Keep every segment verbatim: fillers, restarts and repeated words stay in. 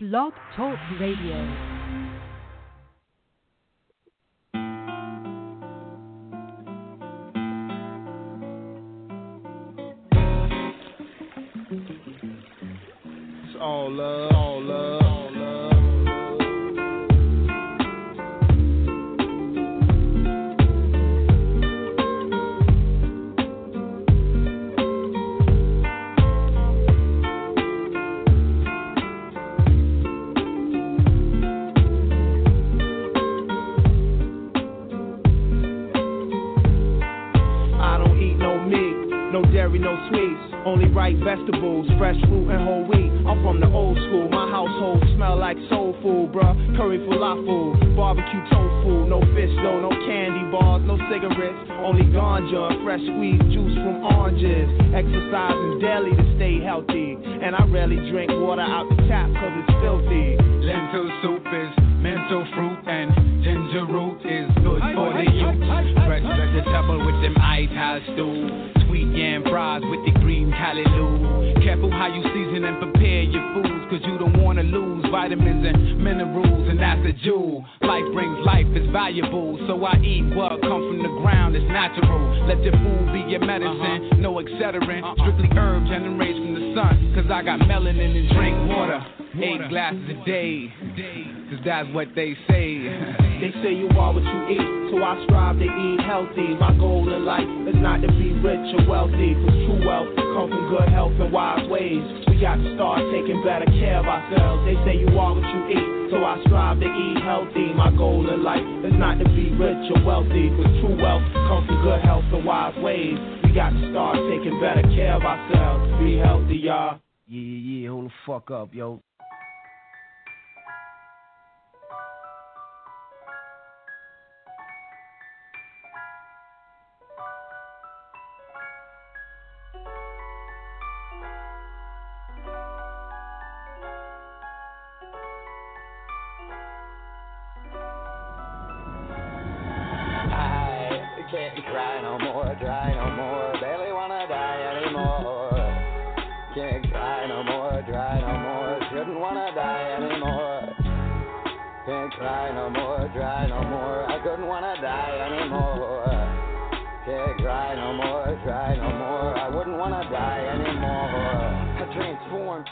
Blog Talk Radio. Vegetables, fresh fruit and whole wheat. I'm from the old school. My household smell like soul food, bruh. Curry falafel, barbecue tofu. No fish though, no candy bars, no cigarettes. Only ganja, fresh squeezed juice from oranges. Exercising daily to stay healthy. And I rarely drink water out the tap cause it's filthy. Lentil soup is mental fruit and ginger root is good for the youth. Fresh vegetable with them ital stew. Sweet yam fries with the green callaloo. Careful how you season and prepare your foods, cause you don't wanna lose vitamins and minerals. And that's a jewel. Life brings life, it's valuable. So I eat what comes from the ground, it's natural. Let your food be your medicine, uh-huh. No accelerant, uh-uh. Strictly herbs and them raised from the sun. Cause I got melanin and drink water, water. Eight glasses a day, cause that's what they say. They say you are what you eat, so I strive to eat healthy. My goal in life is not to be rich or wealthy, cause true wealth comes from good health and wise ways. We got to start taking better care of ourselves. They say you are what you eat, so I strive to eat healthy. My goal in life is not to be rich or wealthy, cause true wealth comes from good health and wise ways. We got to start taking better care of ourselves. Be healthy, y'all. Yeah, yeah, yeah, hold the fuck up, yo.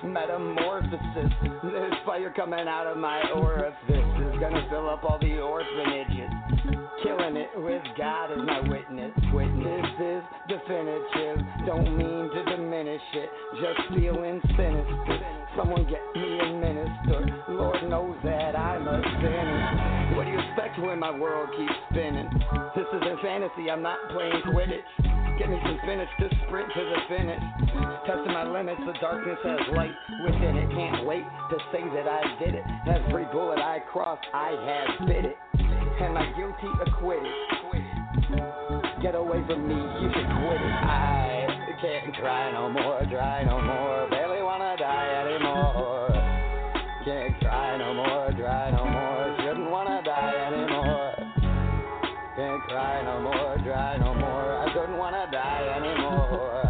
Metamorphosis, there's fire coming out of my orifice. It's gonna fill up all the orphanages. Killing it with God as my witness. Witness is definitive. Don't mean to diminish it, just feeling sinister. Someone get me a minister. Lord knows that I'm a sinner. What do you expect when my world keeps spinning? This isn't fantasy, I'm not playing Quidditch. Get me some spinach to sprint to the finish. Testing my limits, the darkness has light within it. Can't wait to say that I did it. Every bullet I crossed, I have bit it. And I'm guilty acquitted. Get away from me, you should quit it. I can't cry no more, dry no more. Barely wanna die anymore. Can't cry no more, dry no more. Shouldn't wanna die anymore. Can't cry no more, dry no more. Don't wanna die anymore.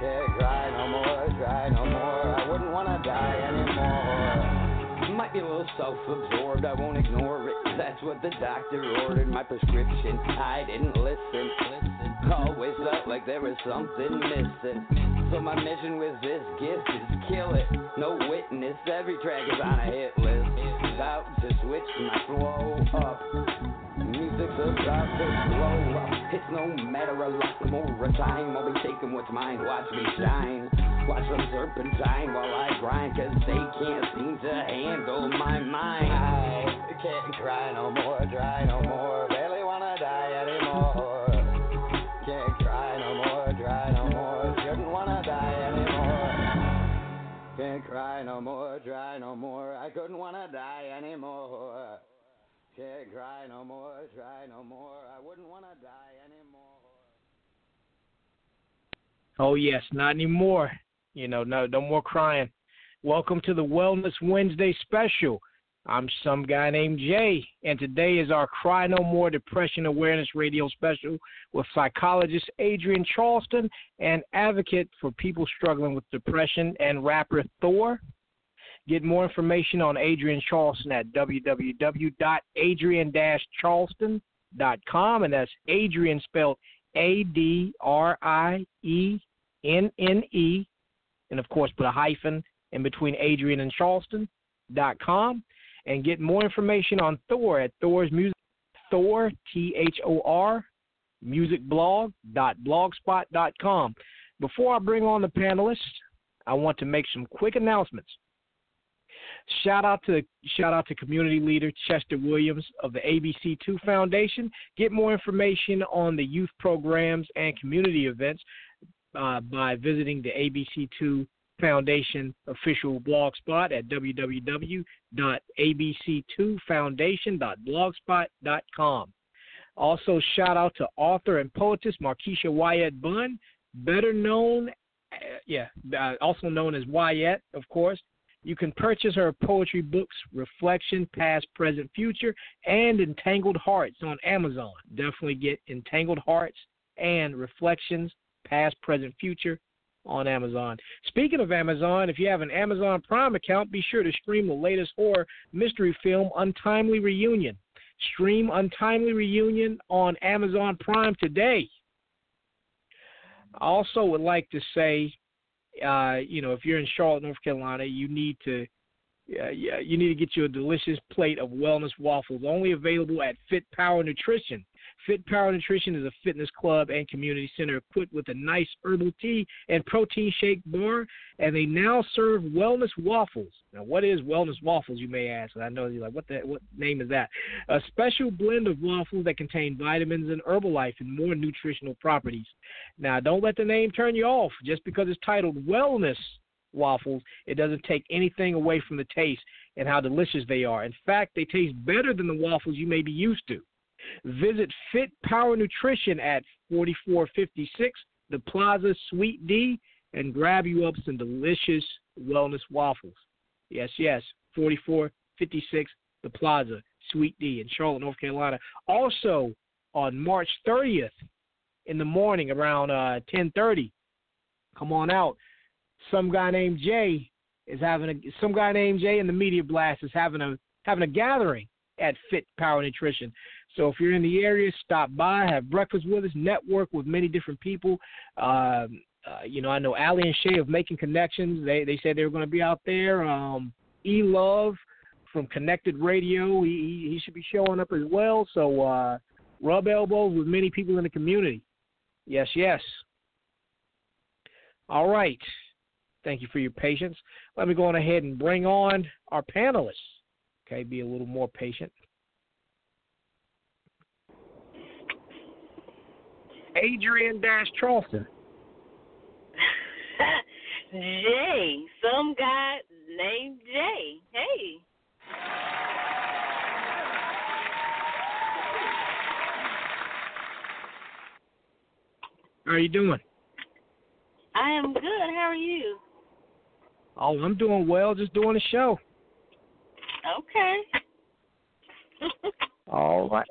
Can't cry no more, cry no more. I wouldn't wanna die anymore. Might be a little self-absorbed, I won't ignore it. That's what the doctor ordered, my prescription. I didn't listen, listen. Always felt like there was something missing. So my mission with this gift is kill it. No witness, every track is on a hit list. It's about to switch my flow up. Music's about to blow up. It's no matter a lot more of time. I'll be taking what's mine, watch me shine. Watch them serpentine while I grind, cause they can't seem to handle my mind. I can't cry no more, dry no more. Barely wanna die anymore. Can't cry no more, dry no more. Shouldn't wanna die anymore. Can't cry no more, dry no more. I couldn't wanna die anymore. Can't cry no more, cry no more. I wouldn't want to die anymore. Oh, yes, not anymore. You know, no, no more crying. Welcome to the Wellness Wednesday special. I'm some guy named Jay, and today is our Cry No More Depression Awareness Radio special with psychologist Adrienne Charleston and advocate for people struggling with depression and rapper Thor. Get more information on Adrienne Charleston at w w w dot adrienne dash charleston dot com, and that's Adrienne spelled A D R I E N N E, and of course put a hyphen in between Adrienne and Charleston dot com, and get more information on Thor at Thor's Music, Thor, T H O R, musicblog dot blogspot dot com. Before I bring on the panelists, I want to make some quick announcements. Shout out to shout out to community leader Chester Williams of the A B C two Foundation. Get more information on the youth programs and community events uh, by visiting the A B C two Foundation official blog spot at w w w dot a b c two foundation dot blogspot dot com. Also, shout out to author and poetess Markeisha Wyatt Bunn, better known, uh, yeah, uh, also known as Wyatt, of course. You can purchase her poetry books, Reflection, Past, Present, Future, and Entangled Hearts on Amazon. Definitely get Entangled Hearts and Reflections, Past, Present, Future on Amazon. Speaking of Amazon, if you have an Amazon Prime account, be sure to stream the latest horror mystery film, Untimely Reunion. Stream Untimely Reunion on Amazon Prime today. I also would like to say, Uh, you know, if you're in Charlotte, North Carolina, you need to uh, you need to get you a delicious plate of wellness waffles, only available at Fit Power Nutrition. Fit Power Nutrition is a fitness club and community center equipped with a nice herbal tea and protein shake bar, and they now serve wellness waffles. Now, what is wellness waffles, you may ask? And I know you're like, what the, what name is that? A special blend of waffles that contain vitamins and Herbalife and more nutritional properties. Now, don't let the name turn you off. Just because it's titled wellness waffles, it doesn't take anything away from the taste and how delicious they are. In fact, they taste better than the waffles you may be used to. Visit Fit Power Nutrition at forty-four fifty-six The Plaza Suite D and grab you up some delicious wellness waffles. Yes, yes, forty-four fifty-six The Plaza Suite D in Charlotte, North Carolina. Also, on March thirtieth in the morning around uh, ten thirty, come on out. Some guy named Jay is having a some guy named Jay and the Media Blast is having a having a gathering at Fit Power Nutrition. So if you're in the area, stop by, have breakfast with us, network with many different people. Um, uh, you know, I know Allie and Shay of Making Connections. They they said they were going to be out there. Um, E Love from Connected Radio, he he should be showing up as well. So uh, rub elbows with many people in the community. Yes, yes. All right. Thank you for your patience. Let me go on ahead and bring on our panelists. Okay, be a little more patient. Adrienne Dash Charleston. Jay, some guy named Jay. Hey. How are you doing? I am good. How are you? Oh, I'm doing well. Just doing a show. Okay. All right.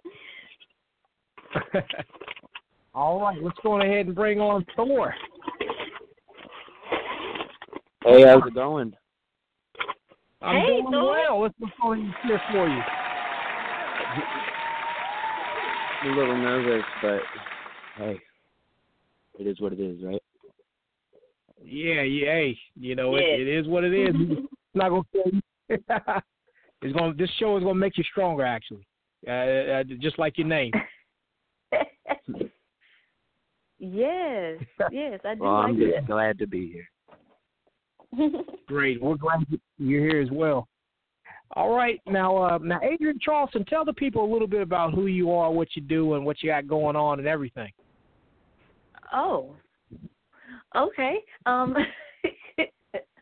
All right, let's go ahead and bring on Thor. Hey, how's it going? I'm hey, doing Thor. well. Let's go ahead and cheer for you. I'm a little nervous, but hey, it is what it is, right? Yeah, yeah. Hey, you know, yeah. it, it is what it is. It's not gonna kill you. It's gonna. This show is gonna make you stronger, actually. Uh, just like your name. Yes, yes, I do. Well, like I'm just that. glad to be here. Great, we're glad you're here as well. All right, now, uh, now, Adrienne Charleston, tell the people a little bit about who you are, what you do, and what you got going on, and everything. Oh, okay. Um,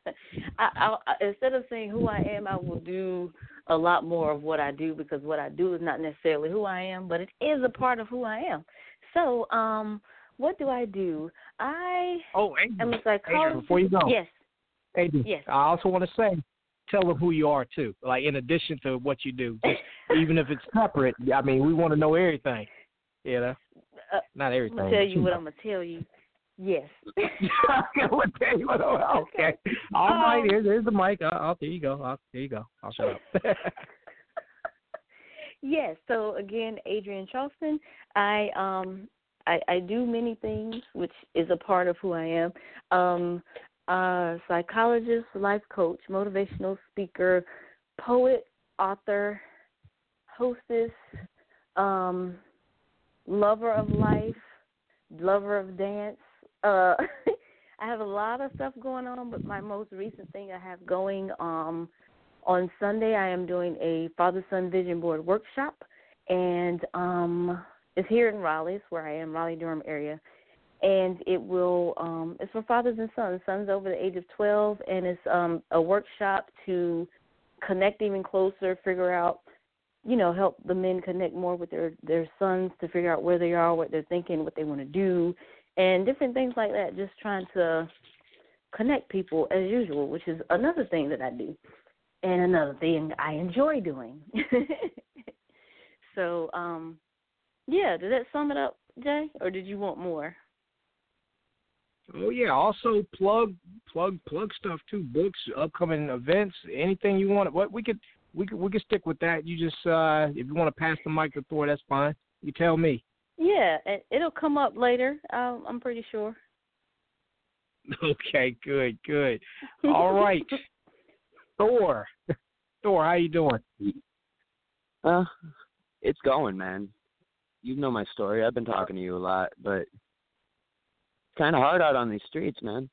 I, I, instead of saying who I am, I will do a lot more of what I do, because what I do is not necessarily who I am, but it is a part of who I am. So, um. What do I do? I oh, Adrienne, am a psychologist. Adrienne, before you go, yes, Adrienne, yes. I also want to say, tell them who you are too. Like in addition to what you do, just, even if it's separate. I mean, we want to know everything. You know, uh, not everything. I'm gonna tell you what know. I'm gonna tell you. Yes. What day? What, oh, okay. All um, right. Here's, here's the mic. Oh, oh, there you go. Oh, there you go. I'll shut up. Yes. So again, Adrienne Charleston. I um I, I do many things, which is a part of who I am. Um, uh, psychologist, life coach, motivational speaker, poet, author, hostess, um, lover of life, lover of dance. Uh, I have a lot of stuff going on, but my most recent thing I have going um, on Sunday, I am doing a father-son vision board workshop, and um, it's here in Raleigh. It's where I am, Raleigh-Durham area, and it will um, it's for fathers and sons, sons over the age of twelve, and it's um, a workshop to connect even closer, figure out, you know, help the men connect more with their, their sons to figure out where they are, what they're thinking, what they want to do, and different things like that, just trying to connect people as usual, which is another thing that I do and another thing I enjoy doing. So, um, yeah, did that sum it up, Jay, or did you want more? Oh, yeah, also plug plug, plug stuff, too, books, upcoming events, anything you want. What we could we could, we could stick with that. You just, uh, if you want to pass the mic to Thor, that's fine. You tell me. Yeah, it'll come up later, um, I'm pretty sure. Okay, good, good. All right. Thor. Thor, how you doing? Uh, it's going, man. You know my story. I've been talking to you a lot, but it's kind of hard out on these streets, man.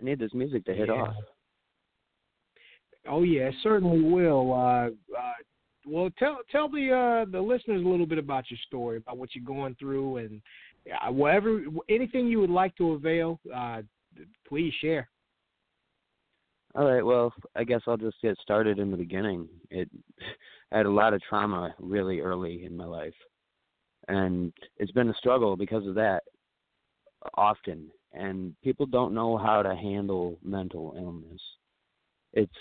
I need this music to hit yeah. off. Oh, yeah, it certainly will. Uh, uh Well, tell tell the uh, the listeners a little bit about your story, about what you're going through, and uh, whatever anything you would like to avail, uh, please share. All right. Well, I guess I'll just get started in the beginning. It I had a lot of trauma really early in my life, and it's been a struggle because of that often. And people don't know how to handle mental illness. It's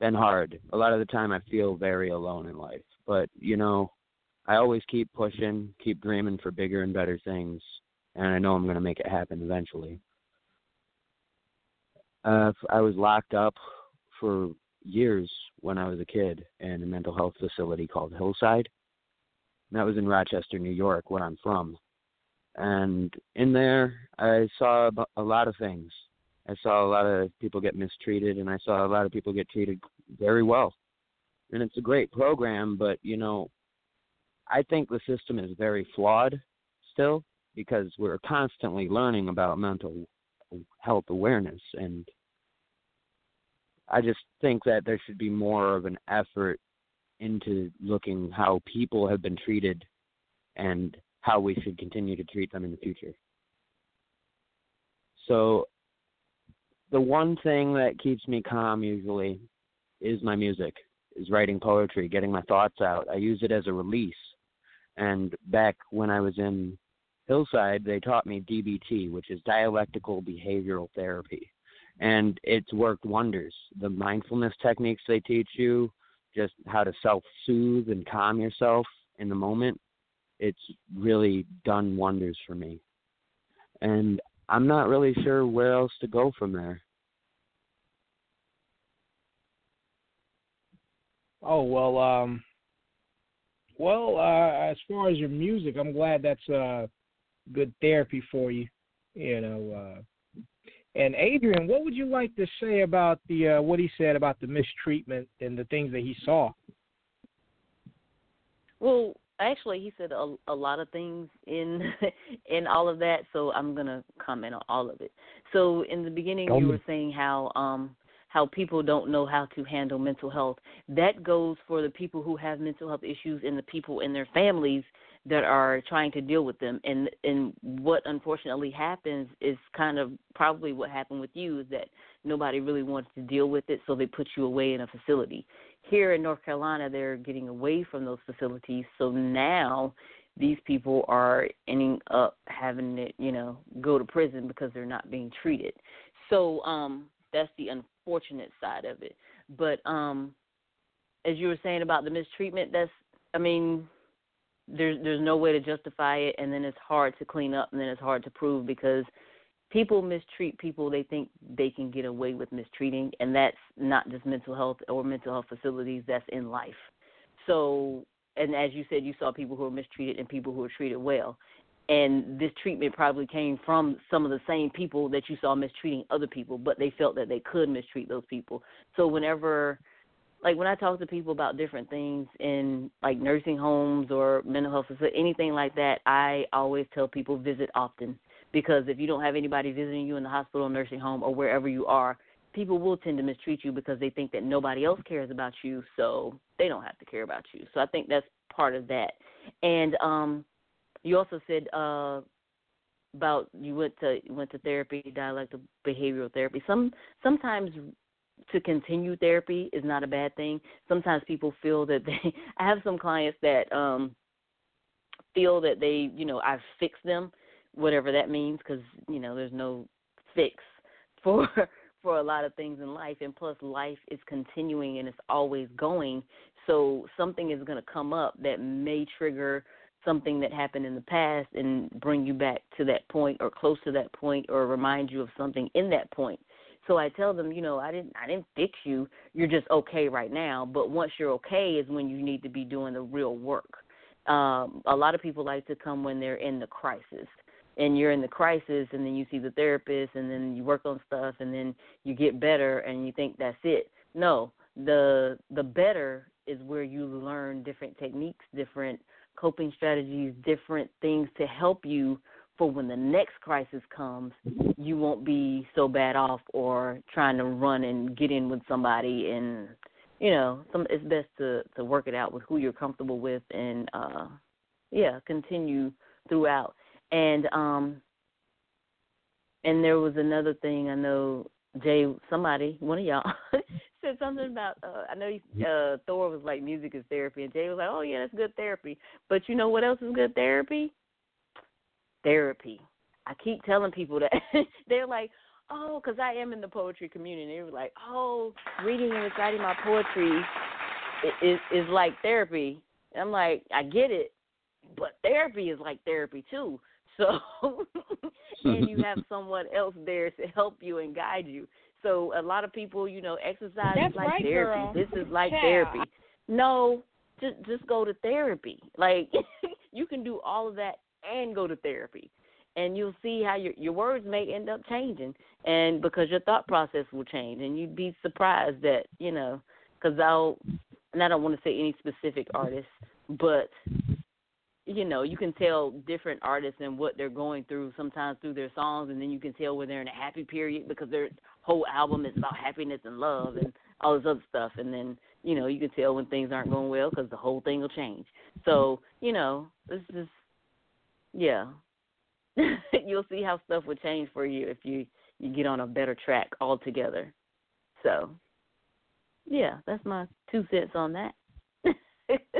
been hard. A lot of the time I feel very alone in life, but you know, I always keep pushing, keep dreaming for bigger and better things, and I know I'm going to make it happen eventually. Uh, I was locked up for years when I was a kid in a mental health facility called Hillside, and that was in Rochester, New York, where I'm from. And in there, I saw a lot of things. I saw a lot of people get mistreated, and I saw a lot of people get treated very well. And it's a great program, but, you know, I think the system is very flawed still because we're constantly learning about mental health awareness. And I just think that there should be more of an effort into looking how people have been treated and how we should continue to treat them in the future. So the one thing that keeps me calm usually is my music, is writing poetry, getting my thoughts out. I use it as a release. And back when I was in Hillside, they taught me D B T, which is dialectical behavioral therapy. And it's worked wonders. The mindfulness techniques they teach you, just how to self-soothe and calm yourself in the moment, it's really done wonders for me. And I'm not really sure where else to go from there. Oh, well, um, well, uh, as far as your music, I'm glad that's uh, good therapy for you, you know. Uh, and Adrienne, what would you like to say about the uh, what he said about the mistreatment and the things that he saw? Well, actually, he said a, a lot of things in in all of that, so I'm going to comment on all of it. So in the beginning, um, you were saying how um, how people don't know how to handle mental health. That goes for the people who have mental health issues and the people in their families that are trying to deal with them. And, and what unfortunately happens is kind of probably what happened with you, is that nobody really wants to deal with it, so they put you away in a facility. Here in North Carolina, they're getting away from those facilities, so now these people are ending up having to, you know, go to prison because they're not being treated. So um, that's the unfortunate side of it. But um, as you were saying about the mistreatment, that's, I mean, there's there's no way to justify it, and then it's hard to clean up, and then it's hard to prove because people mistreat people they think they can get away with mistreating, and that's not just mental health or mental health facilities, that's in life. So, and as you said, you saw people who are mistreated and people who are treated well. And this treatment probably came from some of the same people that you saw mistreating other people, but they felt that they could mistreat those people. So whenever, like when I talk to people about different things in like nursing homes or mental health facilities, anything like that, I always tell people visit often. Because if you don't have anybody visiting you in the hospital, nursing home, or wherever you are, people will tend to mistreat you because they think that nobody else cares about you, so they don't have to care about you. So I think that's part of that. And um, you also said uh, about you went to went to therapy, dialectical behavioral therapy. Some sometimes to continue therapy is not a bad thing. Sometimes people feel that they – I have some clients that um, feel that they, you know, I've fixed them. Whatever that means, because, you know, there's no fix for for a lot of things in life. And plus, life is continuing and it's always going. So something is going to come up that may trigger something that happened in the past and bring you back to that point or close to that point or remind you of something in that point. So I tell them, you know, I didn't I didn't fix you. You're just okay right now. But once you're okay is when you need to be doing the real work. Um, a lot of people like to come when they're in the crisis. And you're in the crisis, and then you see the therapist, and then you work on stuff, and then you get better, and you think that's it. No, the the better is where you learn different techniques, different coping strategies, different things to help you for when the next crisis comes, you won't be so bad off or trying to run and get in with somebody. And, you know, some, it's best to, to work it out with who you're comfortable with and, uh, yeah, continue throughout. And um, and there was another thing. I know Jay, somebody, one of y'all said something about. Uh, I know he, uh, Thor was like, music is therapy, and Jay was like, oh yeah, that's good therapy. But you know what else is good therapy? Therapy. I keep telling people that. They're like, oh, because I am in the poetry community. They were like, oh, reading and reciting my poetry is is like therapy. And I'm like, I get it, but therapy is like therapy too. So, and you have someone else there to help you and guide you. So a lot of people, you know, exercise That's is like right, therapy. Girl. This is like yeah. therapy. No, just just go to therapy. Like you can do all of that and go to therapy, and you'll see how your your words may end up changing, and because your thought process will change, and you'd be surprised that, you know, because I'll and I don't want to say any specific artists, but you know, you can tell different artists and what they're going through sometimes through their songs, and then you can tell when they're in a happy period because their whole album is about happiness and love and all this other stuff. And then, you know, you can tell when things aren't going well because the whole thing will change. So, you know, it's just, yeah, you'll see how stuff will change for you if you, you get on a better track altogether. So, yeah, that's my two cents on that.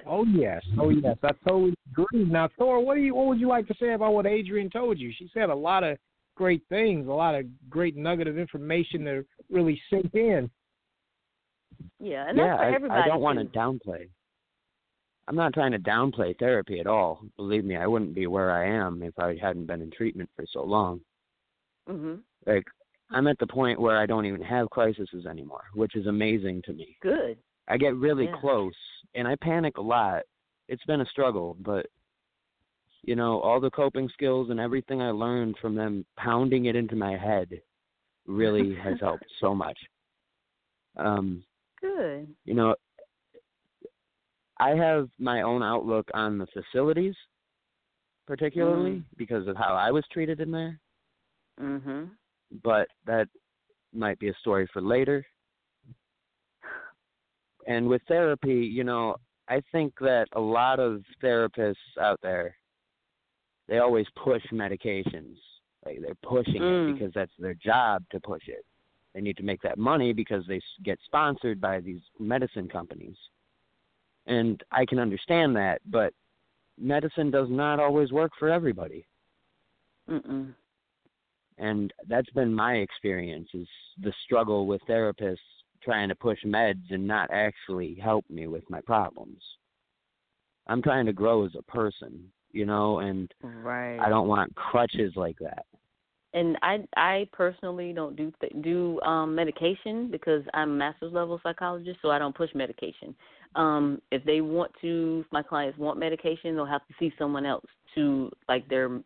Oh, yes. Oh, yes. I totally agree. Now, Thor, what do you? What would you like to say about what Adrienne told you? She said a lot of great things, a lot of great nugget of information to really sink in. Yeah, and that's yeah, for everybody. I, I don't want to downplay. I'm not trying to downplay therapy at all. Believe me, I wouldn't be where I am if I hadn't been in treatment for so long. Mm-hmm. Like, I'm at the point where I don't even have crises anymore, which is amazing to me. Good. I get really yeah. close, and I panic a lot. It's been a struggle, but, you know, all the coping skills and everything I learned from them pounding it into my head really has helped so much. Um, Good. You know, I have my own outlook on the facilities, particularly mm-hmm. because of how I was treated in there. Mm-hmm. But that might be a story for later. And with therapy, you know, I think that a lot of therapists out there, they always push medications. Like, they're pushing mm. it because that's their job to push it. They need to make that money because they get sponsored by these medicine companies. And I can understand that, but medicine does not always work for everybody. Mm-mm. And that's been my experience, is the struggle with therapists trying to push meds and not actually help me with my problems. I'm trying to grow as a person, you know, and right. I don't want crutches like that. And I, I personally don't do th- do um, medication because I'm a master's level psychologist, so I don't push medication. Um, if they want to, if my clients want medication, they'll have to see someone else, to like their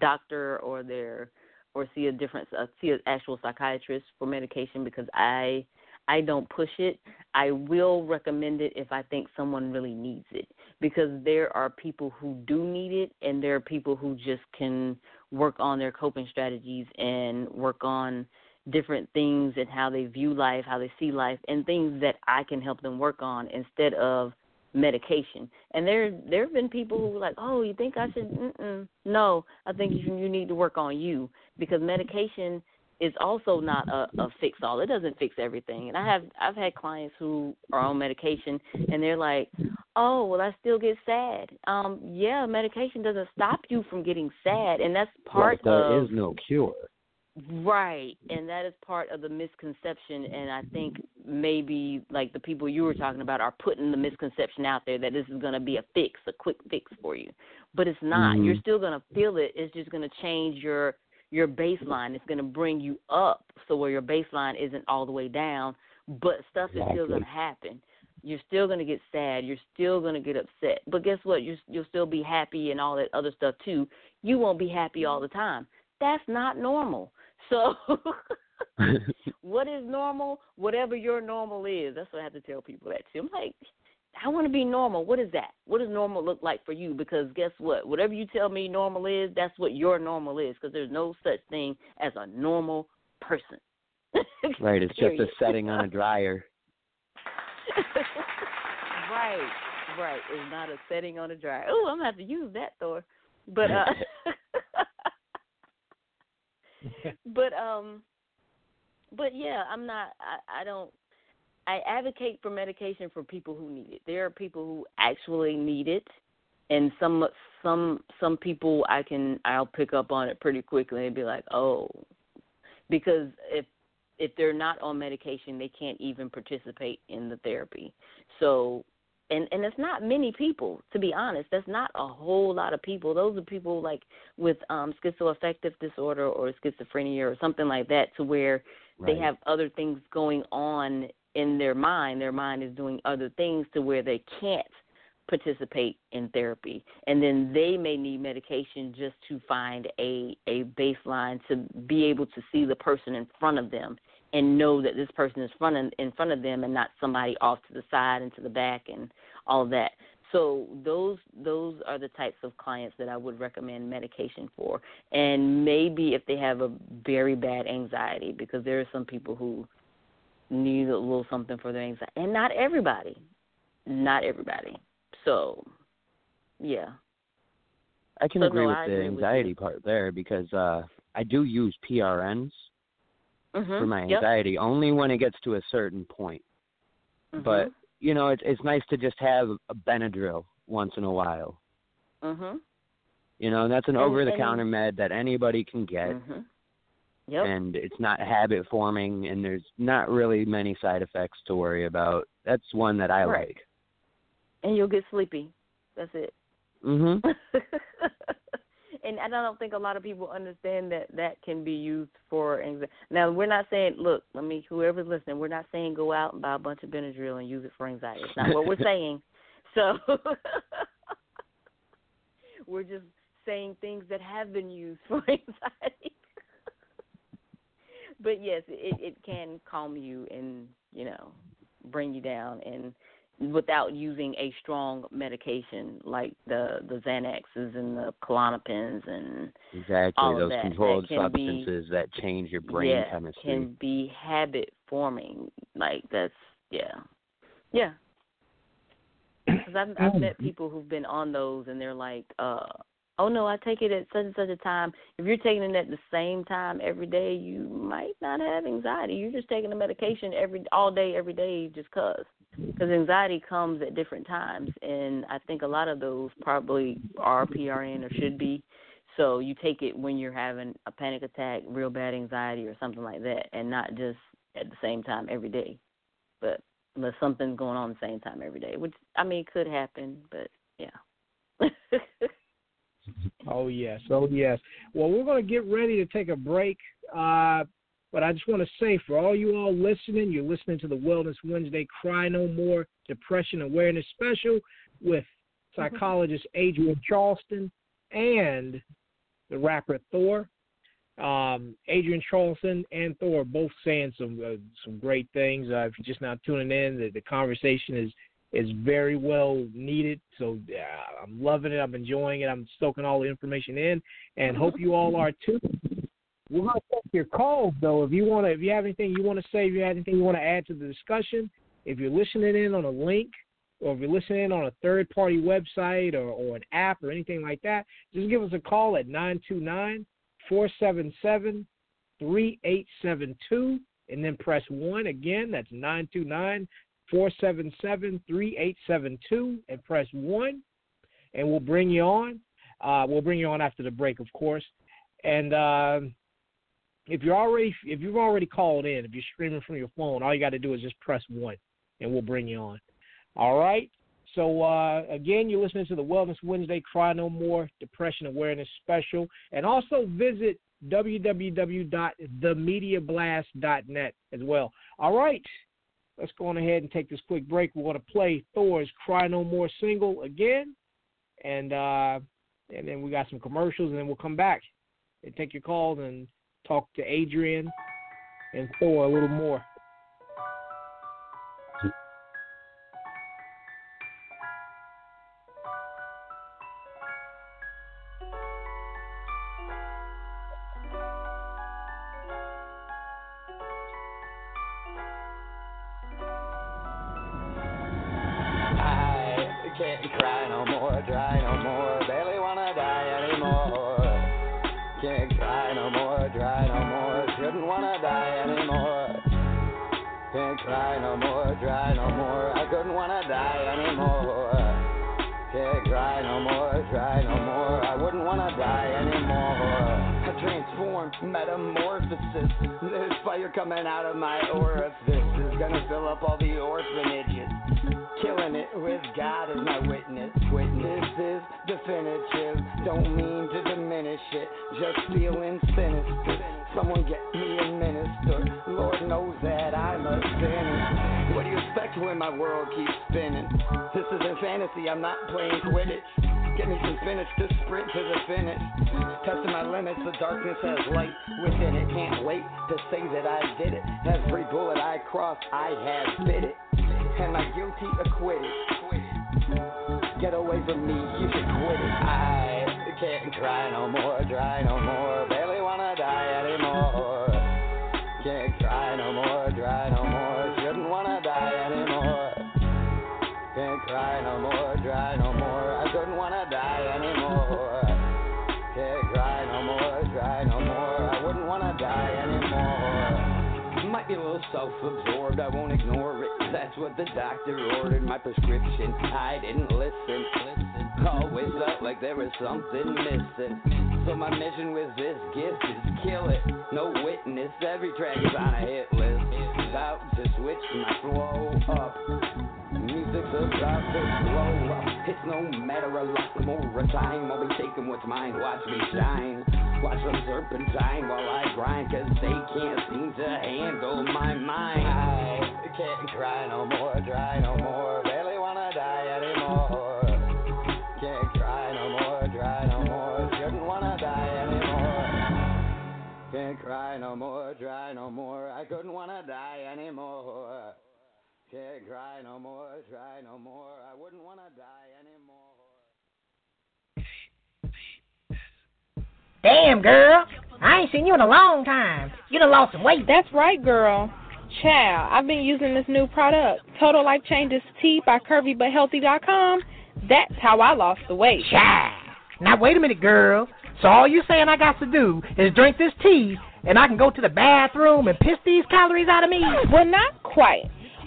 doctor or their or see a different uh, see an actual psychiatrist for medication, because I I don't push it. I will recommend it if I think someone really needs it, because there are people who do need it, and there are people who just can work on their coping strategies and work on different things and how they view life, how they see life, and things that I can help them work on instead of medication. And there there have been people who were like, oh, you think I should? Mm-mm. No, I think you, you need to work on you, because medication is also not a, a fix-all. It doesn't fix everything. And I have I've had clients who are on medication, and they're like, oh, well, I still get sad. Um, yeah, medication doesn't stop you from getting sad, and that's part well, there of... there is no cure. Right, and that is part of the misconception, and I think maybe, like, the people you were talking about are putting the misconception out there that this is going to be a fix, a quick fix for you. But it's not. Mm-hmm. You're still going to feel it. It's just going to change your... your baseline. Is going to bring you up, so where your baseline isn't all the way down, but stuff is exactly. still going to happen. You're still going to get sad. You're still going to get upset. But guess what? You're, you'll still be happy and all that other stuff, too. You won't be happy all the time. That's not normal. So what is normal? Whatever your normal is. That's what I have to tell people that, too. I'm like, I want to be normal. What is that? What does normal look like for you? Because guess what? Whatever you tell me normal is, that's what your normal is, because there's no such thing as a normal person. Right. It's just a setting on a dryer. Right. Right. It's not a setting on a dryer. Oh, I'm going to have to use that, Thor. But, uh, but, um, but yeah, I'm not, I, I don't, I advocate for medication for people who need it. There are people who actually need it, and some some some people I can I'll pick up on it pretty quickly and be like, oh, because if if they're not on medication, they can't even participate in the therapy. So, and and it's not many people, to be honest. That's not a whole lot of people. Those are people like with um, schizoaffective disorder or schizophrenia or something like that, to where right. they have other things going on in their mind. Their mind is doing other things to where they can't participate in therapy. And then they may need medication just to find a, a baseline to be able to see the person in front of them and know that this person is front in, in front of them and not somebody off to the side and to the back and all that. So those those are the types of clients that I would recommend medication for. And maybe if they have a very bad anxiety, because there are some people who need a little something for their anxiety. And not everybody. Not everybody. So, yeah. I can so agree no, with I the agree anxiety with part there, because uh, I do use P R Ns mm-hmm. for my anxiety yep. only when it gets to a certain point. Mm-hmm. But, you know, it's, it's nice to just have a Benadryl once in a while. Mm-hmm. You know, and that's an and, over-the-counter and, med that anybody can get. Mm-hmm. Yep. And it's not habit forming, and there's not really many side effects to worry about. That's one that I right. like. And you'll get sleepy. That's it. Mm-hmm. And I don't think a lot of people understand that that can be used for anxiety. Now, we're not saying, look, let me, whoever's listening, we're not saying go out and buy a bunch of Benadryl and use it for anxiety. It's not what we're saying. So we're just saying things that have been used for anxiety. But, yes, it, it can calm you and, you know, bring you down, and without using a strong medication like the, the Xanaxes and the Klonopins and exactly, all of that. Exactly, those controlled that substances be, that change your brain yeah, chemistry. Yeah, can be habit-forming. Like, that's, yeah. Yeah. Because I've, I've met people who've been on those, and they're like, uh, oh, no, I take it at such and such a time. If you're taking it at the same time every day, you might not have anxiety. You're just taking the medication every all day, every day, just because. Because anxiety comes at different times, and I think a lot of those probably are P R N or should be. So you take it when you're having a panic attack, real bad anxiety, or something like that, and not just at the same time every day. But unless something's going on at the same time every day, which, I mean, could happen, but Yeah. Oh, yes. Oh, yes. Well, we're going to get ready to take a break. Uh, but I just want to say for all you all listening, you're listening to the Wellness Wednesday Cry No More Depression Awareness Special with psychologist Adrienne Charleston and the rapper Thor. Um, Adrienne Charleston and Thor are both saying some uh, some great things. Uh, if you're just not tuning in, the, the conversation is is very well needed. So uh, I'm loving it. I'm enjoying it. I'm soaking all the information in, and hope you all are too. We're gonna take your calls though. If you wanna, if you have anything you want to say, if you have anything you want to add to the discussion, if you're listening in on a link, or if you're listening on a third-party website or, or an app or anything like that, just give us a call at nine two nine, four seven seven, three eight seven two, and then press one. Again, that's nine two nine, four seven seven, three eight seven two, and press one, and we'll bring you on. Uh, we'll bring you on after the break, of course. And uh, if you're already, if you've already called in, if you're streaming from your phone, all you got to do is just press one, and we'll bring you on. All right, so uh, again, you're listening to the Wellness Wednesday Cry No More Depression Awareness Special. And also visit w w w dot the media blast dot net as well. All right, let's go on ahead and take this quick break. We're going to play Thor's Cry No More single again. And, uh, and then we got some commercials, and then we'll come back and take your calls and talk to Adrienne and Thor a little more. Metamorphosis, there's fire coming out of my orifice. It's gonna fill up all the orphanages. Killing it with God as my witness. Witness is definitive. Don't mean to diminish it. Just feeling sinister. Someone get me a minister. Lord knows that I'm a sinner. What do you expect when my world keeps spinning? This isn't fantasy. I'm not playing Quidditch. Get me some spinach to sprint to the finish. Testing my limits, the darkness has light within it. Can't wait to say that I did it. Every bullet I crossed, I have bit it. Am I guilty acquitted? Get away from me, you should quit it. I can't cry no more, dry no more. Barely wanna die anymore. Can't cry no more, dry no more. Shouldn't wanna die anymore. Can't cry no more, dry no more. Be a little self-absorbed, I won't ignore it. That's what the doctor ordered, my prescription. I didn't listen, listen. Always felt like there was something missing. So my mission with this gift is kill it. No witness, every track is on a hit list. It's about to switch my flow up. Music's about to blow up. It's no matter of luck, more of time. I'll be taking what's mine, watch me shine. Watch them serpentine while I grind, cause they can't seem to handle my mind. I can't cry no more, dry no more, barely wanna die anymore. Can't cry no more, dry no more, shouldn't wanna die anymore. Can't cry no more, dry no more, I couldn't wanna die anymore. Can't cry no more, dry no more, I wouldn't wanna die anymore. Damn, girl. I ain't seen you in a long time. You done lost some weight. That's right, girl. Child, I've been using this new product, Total Life Changes Tea by curvy but healthy dot com. That's how I lost the weight. Child. Now, wait a minute, girl. So all you saying I got to do is drink this tea and I can go to the bathroom and piss these calories out of me? Well, not quite.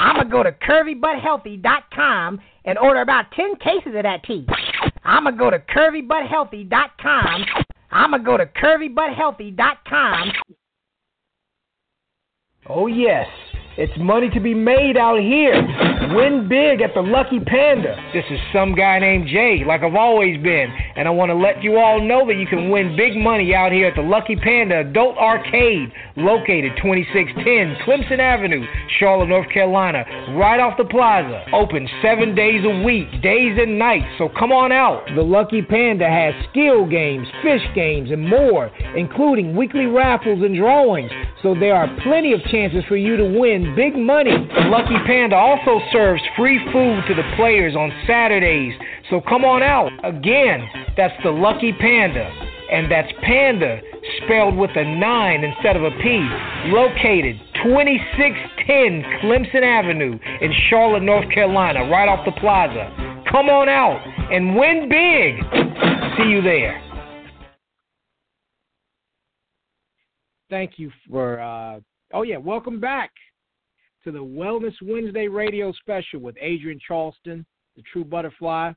I'm going to go to curvy but healthy dot com and order about ten cases of that tea. I'm going to go to curvy but healthy dot com. I'm going to go to curvy but healthy dot com. Oh, yes. It's money to be made out here. Win big at the Lucky Panda. This is Some Guy Named Jay, like I've always been. And I want to let you all know that you can win big money out here at the Lucky Panda Adult Arcade, located twenty-six ten Clemson Avenue, Charlotte, North Carolina, right off the plaza. Open seven days a week, days and nights, so come on out. The Lucky Panda has skill games, fish games, and more, including weekly raffles and drawings. So there are plenty of chances for you to win big money. The Lucky Panda also serves free food to the players on Saturdays, so come on out. Again, that's the Lucky Panda, and that's Panda spelled with a nine instead of a P, located twenty-six ten Clemson Avenue in Charlotte, North Carolina, right off the plaza. Come on out and win big. See you there. Thank you for, uh, oh yeah, welcome back to the Wellness Wednesday radio special with Adrienne Charleston, the true butterfly,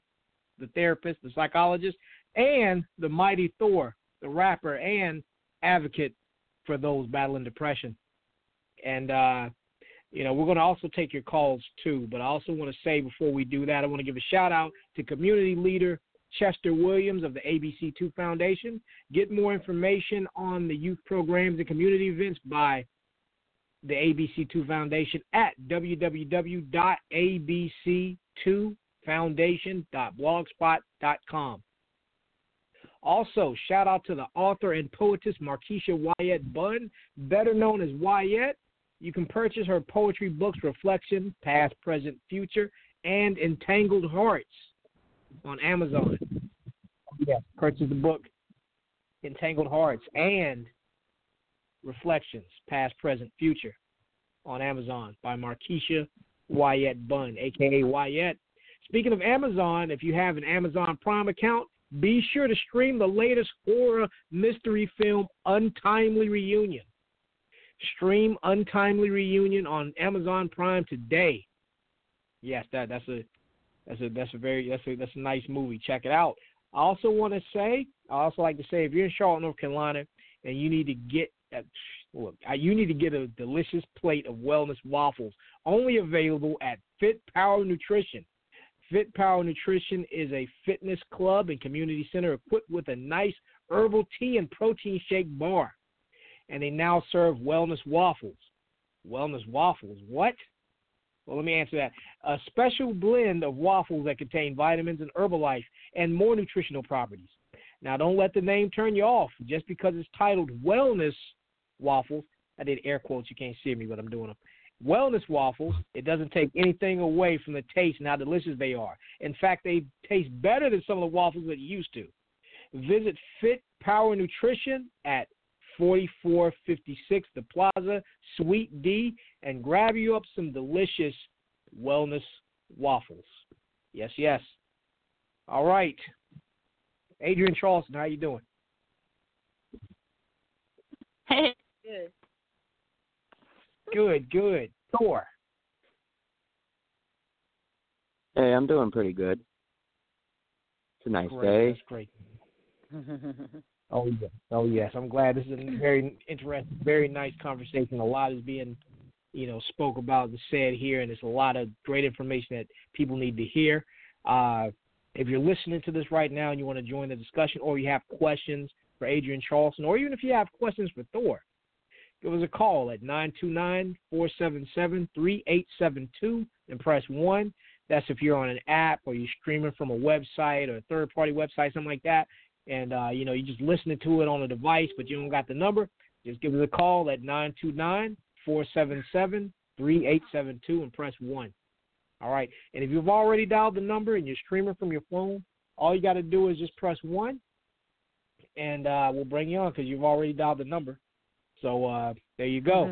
the therapist, the psychologist, and the mighty Thor, the rapper and advocate for those battling depression. And, uh, you know, we're going to also take your calls, too. But I also want to say before we do that, I want to give a shout-out to community leader Chester Williams of the A B C two Foundation. Get more information on the youth programs and community events by the A B C two Foundation at w w w dot a b c two foundation dot blogspot dot com. Also, shout out to the author and poetess Markeisha Wyatt Bunn, better known as Wyatt. You can purchase her poetry books, Reflection, Past, Present, Future, and Entangled Hearts on Amazon. Yeah, purchase the book, Entangled Hearts, and Reflections, Past, Present, Future on Amazon by Markeisha Wyatt Bunn, a k a. Wyatt. Speaking of Amazon, if you have an Amazon Prime account, be sure to stream the latest horror mystery film, Untimely Reunion. Stream Untimely Reunion on Amazon Prime today. Yes, that that's a that's a that's a very that's a that's a nice movie. Check it out. I also want to say, I also like to say, if you're in Charlotte, North Carolina, and you need to get Uh, look, you need to get a delicious plate of wellness waffles, only available at Fit Power Nutrition. Fit Power Nutrition is a fitness club and community center equipped with a nice herbal tea and protein shake bar. And they now serve wellness waffles. Wellness waffles, what? Well, let me answer that. A special blend of waffles that contain vitamins and Herbalife and more nutritional properties. Now, don't let the name turn you off. Just because it's titled Wellness Waffles, I did air quotes, you can't see me, but I'm doing them. Wellness waffles, it doesn't take anything away from the taste and how delicious they are. In fact, they taste better than some of the waffles that you used to. Visit Fit Power Nutrition at forty-four fifty-six The Plaza, Suite D, and grab you up some delicious wellness waffles. Yes, yes. All right. Adrienne Charleston, how you doing? Hey, good. Good, good. Thor. Hey, I'm doing pretty good. It's a nice great. day. That's great. Oh, yeah. Oh, yes. I'm glad this is a very interesting, very nice conversation. A lot is being, you know, spoke about and said here, and it's a lot of great information that people need to hear. Uh, if you're listening to this right now and you want to join the discussion, or you have questions for Adrienne Charleston, or even if you have questions for Thor, give us a call at nine two nine, four seven seven, three eight seven two and press one. That's if you're on an app or you're streaming from a website or a third-party website, something like that, and uh, you know, you're just listening to it on a device but you don't got the number, just give us a call at nine two nine, four seven seven, three eight seven two and press one. All right. And if you've already dialed the number and you're streaming from your phone, all you got to do is just press one, and uh, we'll bring you on because you've already dialed the number. So uh, there you go.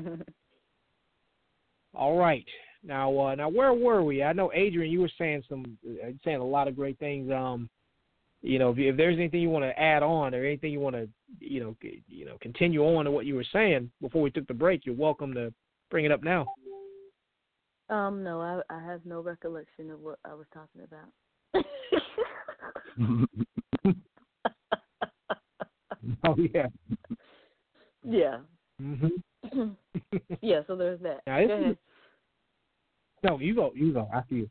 All right. Now, uh, now, where were we? I know, Adrienne, you were saying some, uh, saying a lot of great things. Um, you know, if, if there's anything you want to add on or anything you want to, you know, c- you know, continue on to what you were saying before we took the break, you're welcome to bring it up now. Um, no, I, I have no recollection of what I was talking about. Oh yeah. Yeah. Mm-hmm. Yeah. So there's that. Now, go ahead. No, you go. You go. I see you.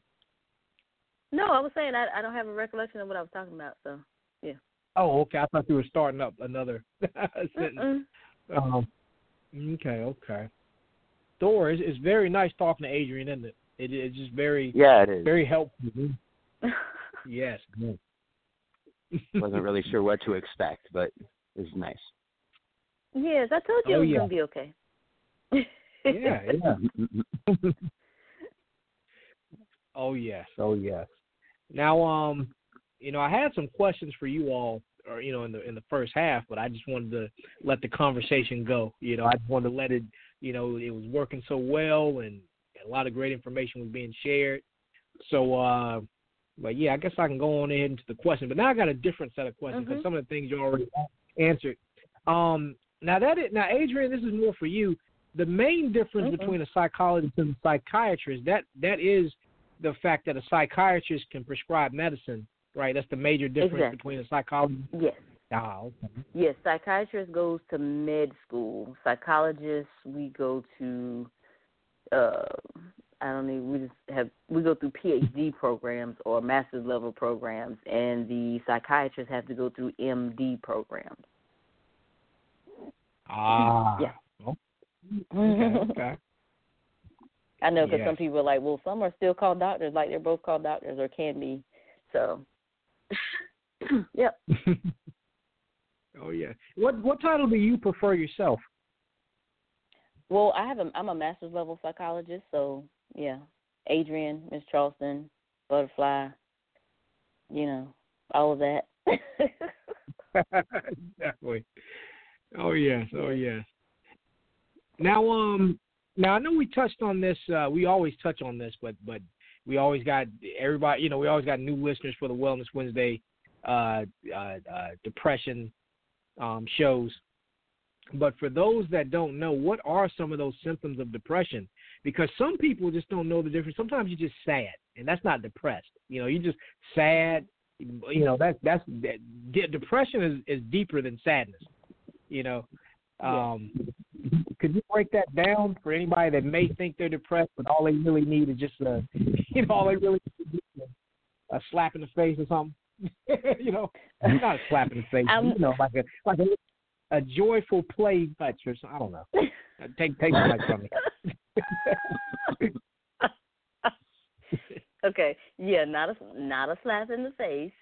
No, I was saying I, I don't have a recollection of what I was talking about. So, yeah. Oh, okay. I thought you were starting up another sentence. Uh-uh. Um, okay, okay. Thor, it's, it's very nice talking to Adrienne, isn't it? It it's just very, yeah, it is very helpful. Mm-hmm. Yes. Wasn't really sure what to expect, but it's nice. Yes, I told you oh, it was yeah. gonna be okay. Yeah, yeah. Oh, yes. Oh, yes. Now, um, you know, I had some questions for you all, or, you know, in the in the first half, but I just wanted to let the conversation go. You know, I just wanted to let it, you know, it was working so well and a lot of great information was being shared. So, uh, but, yeah, I guess I can go on into the question. But now I got a different set of questions because mm-hmm. some of the things you already answered. Um, now, that is, now, Adrienne, this is more for you. The main difference mm-hmm. between a psychologist and a psychiatrist, that that is – the fact that a psychiatrist can prescribe medicine, right? That's the major difference exactly. between a psychologist. Yes. Ah, okay. Yes, psychiatrist goes to med school. Psychologists, we go to, uh, I don't know, we just have, we go through P H D programs or master's level programs, and the psychiatrists have to go through M D programs. Ah. Yeah. Well, okay, okay. I know because yes. some people are like, well, some are still called doctors, like they're both called doctors or can be. So, yep. Oh, yeah. What what title do you prefer yourself? Well, I have a, I'm a master's level psychologist, so, yeah. Adrienne, Miss Charleston, Butterfly, you know, all of that. Exactly. Oh, yes. Oh, yes. Now, um... Now, I know we touched on this. Uh, we always touch on this, but but we always got everybody, you know, we always got new listeners for the Wellness Wednesday uh, uh, uh, depression um, shows. But for those that don't know, what are some of those symptoms of depression? Because some people just don't know the difference. Sometimes you're just sad, and that's not depressed. You know, you're just sad. You know, that, that's that, depression is, is deeper than sadness, you know. Um, yeah. Could you break that down for anybody that may think they're depressed, but all they really need is just a, you know, all they really need is a, a slap in the face or something, you know, not a slap in the face, um, you know, like a like a, a joyful play touch or something. I don't know. Take take the mic from me. Okay, yeah, not a not a slap in the face.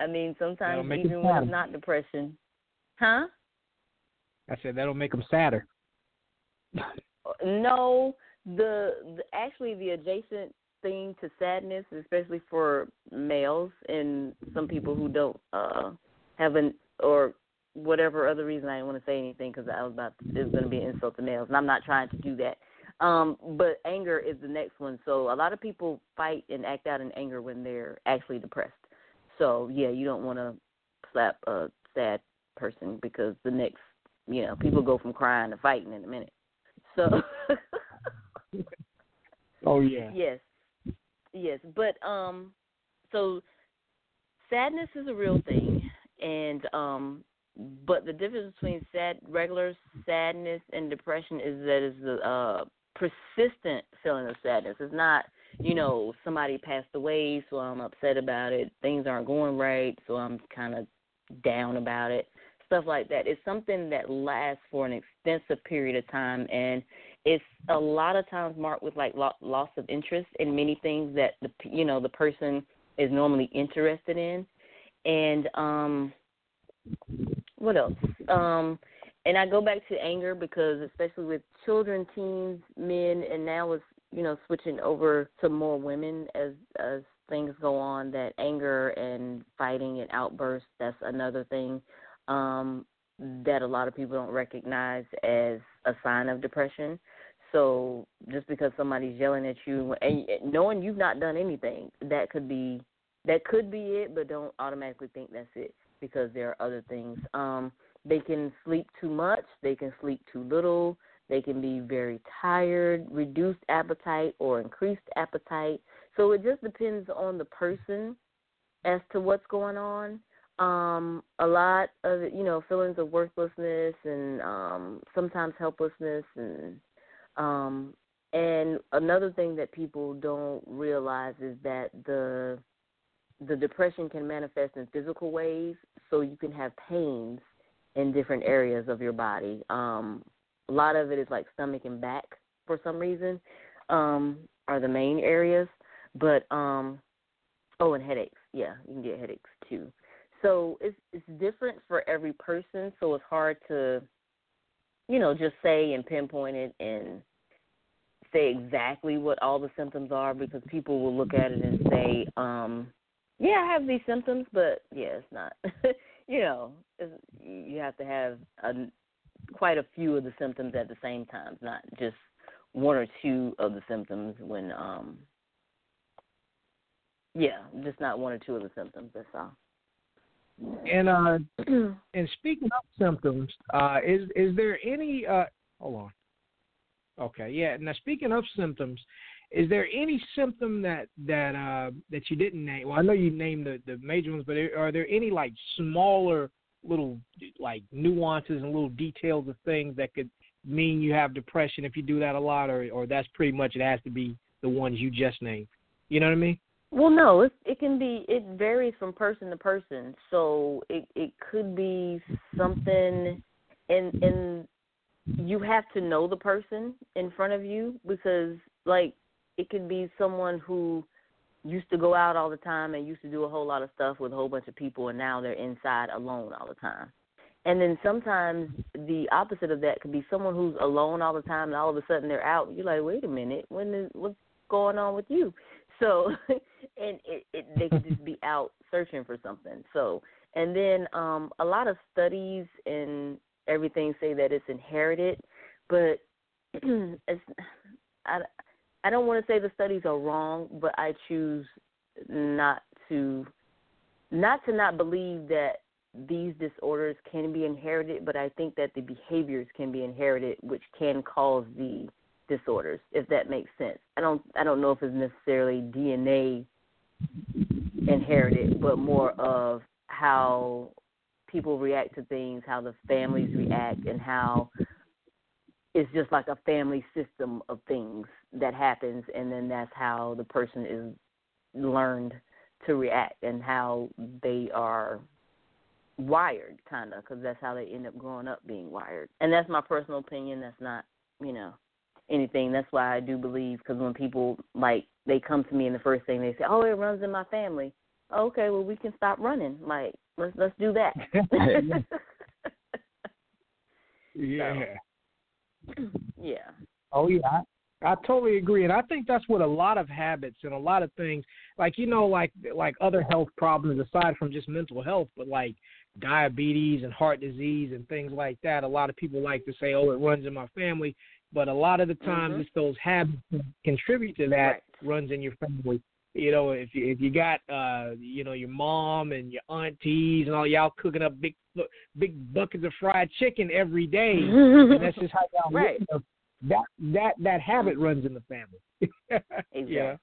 I mean, sometimes even when it's not depression, huh? I said that'll make them sadder. No, the, the actually the adjacent thing to sadness, especially for males and some people who don't uh, have an or whatever other reason. I didn't want to say anything because I was about to, it was going to be an insult to males, and I'm not trying to do that. Um, but anger is the next one. So a lot of people fight and act out in anger when they're actually depressed. So yeah, you don't want to slap a sad person because the next. You know, people go from crying to fighting in a minute. So, oh yeah, yes, yes. But um, so sadness is a real thing, and um, but the difference between sad, regular sadness and depression is that it's a uh, persistent feeling of sadness. It's not, you know, somebody passed away, so I'm upset about it. Things aren't going right, so I'm kind of down about it. Stuff like that. It's something that lasts for an extensive period of time, and it's a lot of times marked with like lo- loss of interest in many things that the you know the person is normally interested in, and um, what else? Um, and I go back to anger because especially with children, teens, men, and now it's you know, switching over to more women as, as things go on, that anger and fighting and outbursts, that's another thing um, that a lot of people don't recognize as a sign of depression. So just because somebody's yelling at you and knowing you've not done anything, that could be that could be it, but don't automatically think that's it, because there are other things. Um, they can sleep too much. They can sleep too little. They can be very tired, reduced appetite or increased appetite. So it just depends on the person as to what's going on. Um, a lot of, you know, feelings of worthlessness and um, sometimes helplessness. And um, and another thing that people don't realize is that the the depression can manifest in physical ways. So you can have pains in different areas of your body. Um, a lot of it is like stomach and back for some reason um, are the main areas. But, um, oh, and headaches. Yeah, you can get headaches too. So it's it's different for every person, so it's hard to, you know, just say and pinpoint it and say exactly what all the symptoms are, because people will look at it and say, um, yeah, I have these symptoms, but, yeah, it's not. You know, it's, you have to have a, quite a few of the symptoms at the same time, not just one or two of the symptoms when, um, yeah, just not one or two of the symptoms, that's all. And uh, and speaking of symptoms, uh, is is there any? Uh, hold on. Okay, yeah. Now speaking of symptoms, is there any symptom that that uh, that you didn't name? Well, I know you named the, the major ones, but are there any like smaller little like nuances and little details of things that could mean you have depression if you do that a lot, or or that's pretty much it has to be the ones you just named? You know what I mean? Well, no, it, it can be, it varies from person to person. So it, it could be something, and, and you have to know the person in front of you, because, like, it could be someone who used to go out all the time and used to do a whole lot of stuff with a whole bunch of people, and now they're inside alone all the time. And then sometimes the opposite of that could be someone who's alone all the time, and all of a sudden they're out. You're like, wait a minute, when is, what's going on with you? So, and it, it, they could just be out searching for something. So, and then um, a lot of studies and everything say that it's inherited, but it's, I, I don't want to say the studies are wrong, but I choose not to, not to not believe that these disorders can be inherited, but I think that the behaviors can be inherited, which can cause the disorders, if that makes sense. I don't I don't know if it's necessarily D N A inherited, but more of how people react to things, how the families react, and how it's just like a family system of things that happens, and then that's how the person is learned to react and how they are wired, kind of, because that's how they end up growing up being wired. And that's my personal opinion. That's not, you know, anything. That's why I do believe, because when people, like, they come to me and the first thing they say, oh, it runs in my family. Oh, okay, well, we can stop running. Like, let's let's do that. Yeah. So, yeah. Oh, yeah. I, I totally agree. And I think that's what a lot of habits and a lot of things, like, you know, like like other health problems aside from just mental health, but like diabetes and heart disease and things like that, a lot of people like to say, oh, it runs in my family. But a lot of the times, mm-hmm. it's those habits that contribute to that, right. Runs in your family. You know, if you, if you got, uh, you know, your mom and your aunties and all y'all cooking up big big buckets of fried chicken every day, and that's just how y'all right. live. That that that habit runs in the family. Exactly. Yeah.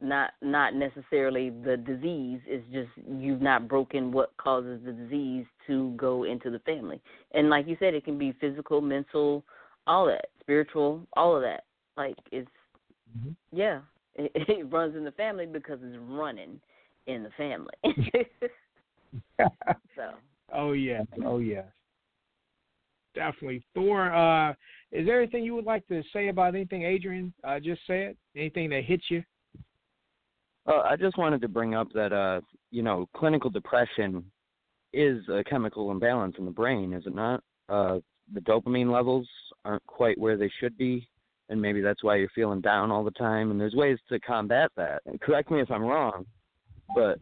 Not not necessarily the disease. It's just you've not broken what causes the disease to go into the family. And like you said, it can be physical, mental, all that, spiritual, all of that. Like, it's, mm-hmm. yeah, it, it runs in the family because it's running in the family. So. Oh, yeah. Oh, yeah. Definitely. Thor, uh, is there anything you would like to say about anything Adrienne uh, just said? Anything that hits you? Uh, I just wanted to bring up that, uh, you know, clinical depression is a chemical imbalance in the brain, is it not? Uh The dopamine levels aren't quite where they should be and maybe that's why you're feeling down all the time. And there's ways to combat that. And correct me if I'm wrong, but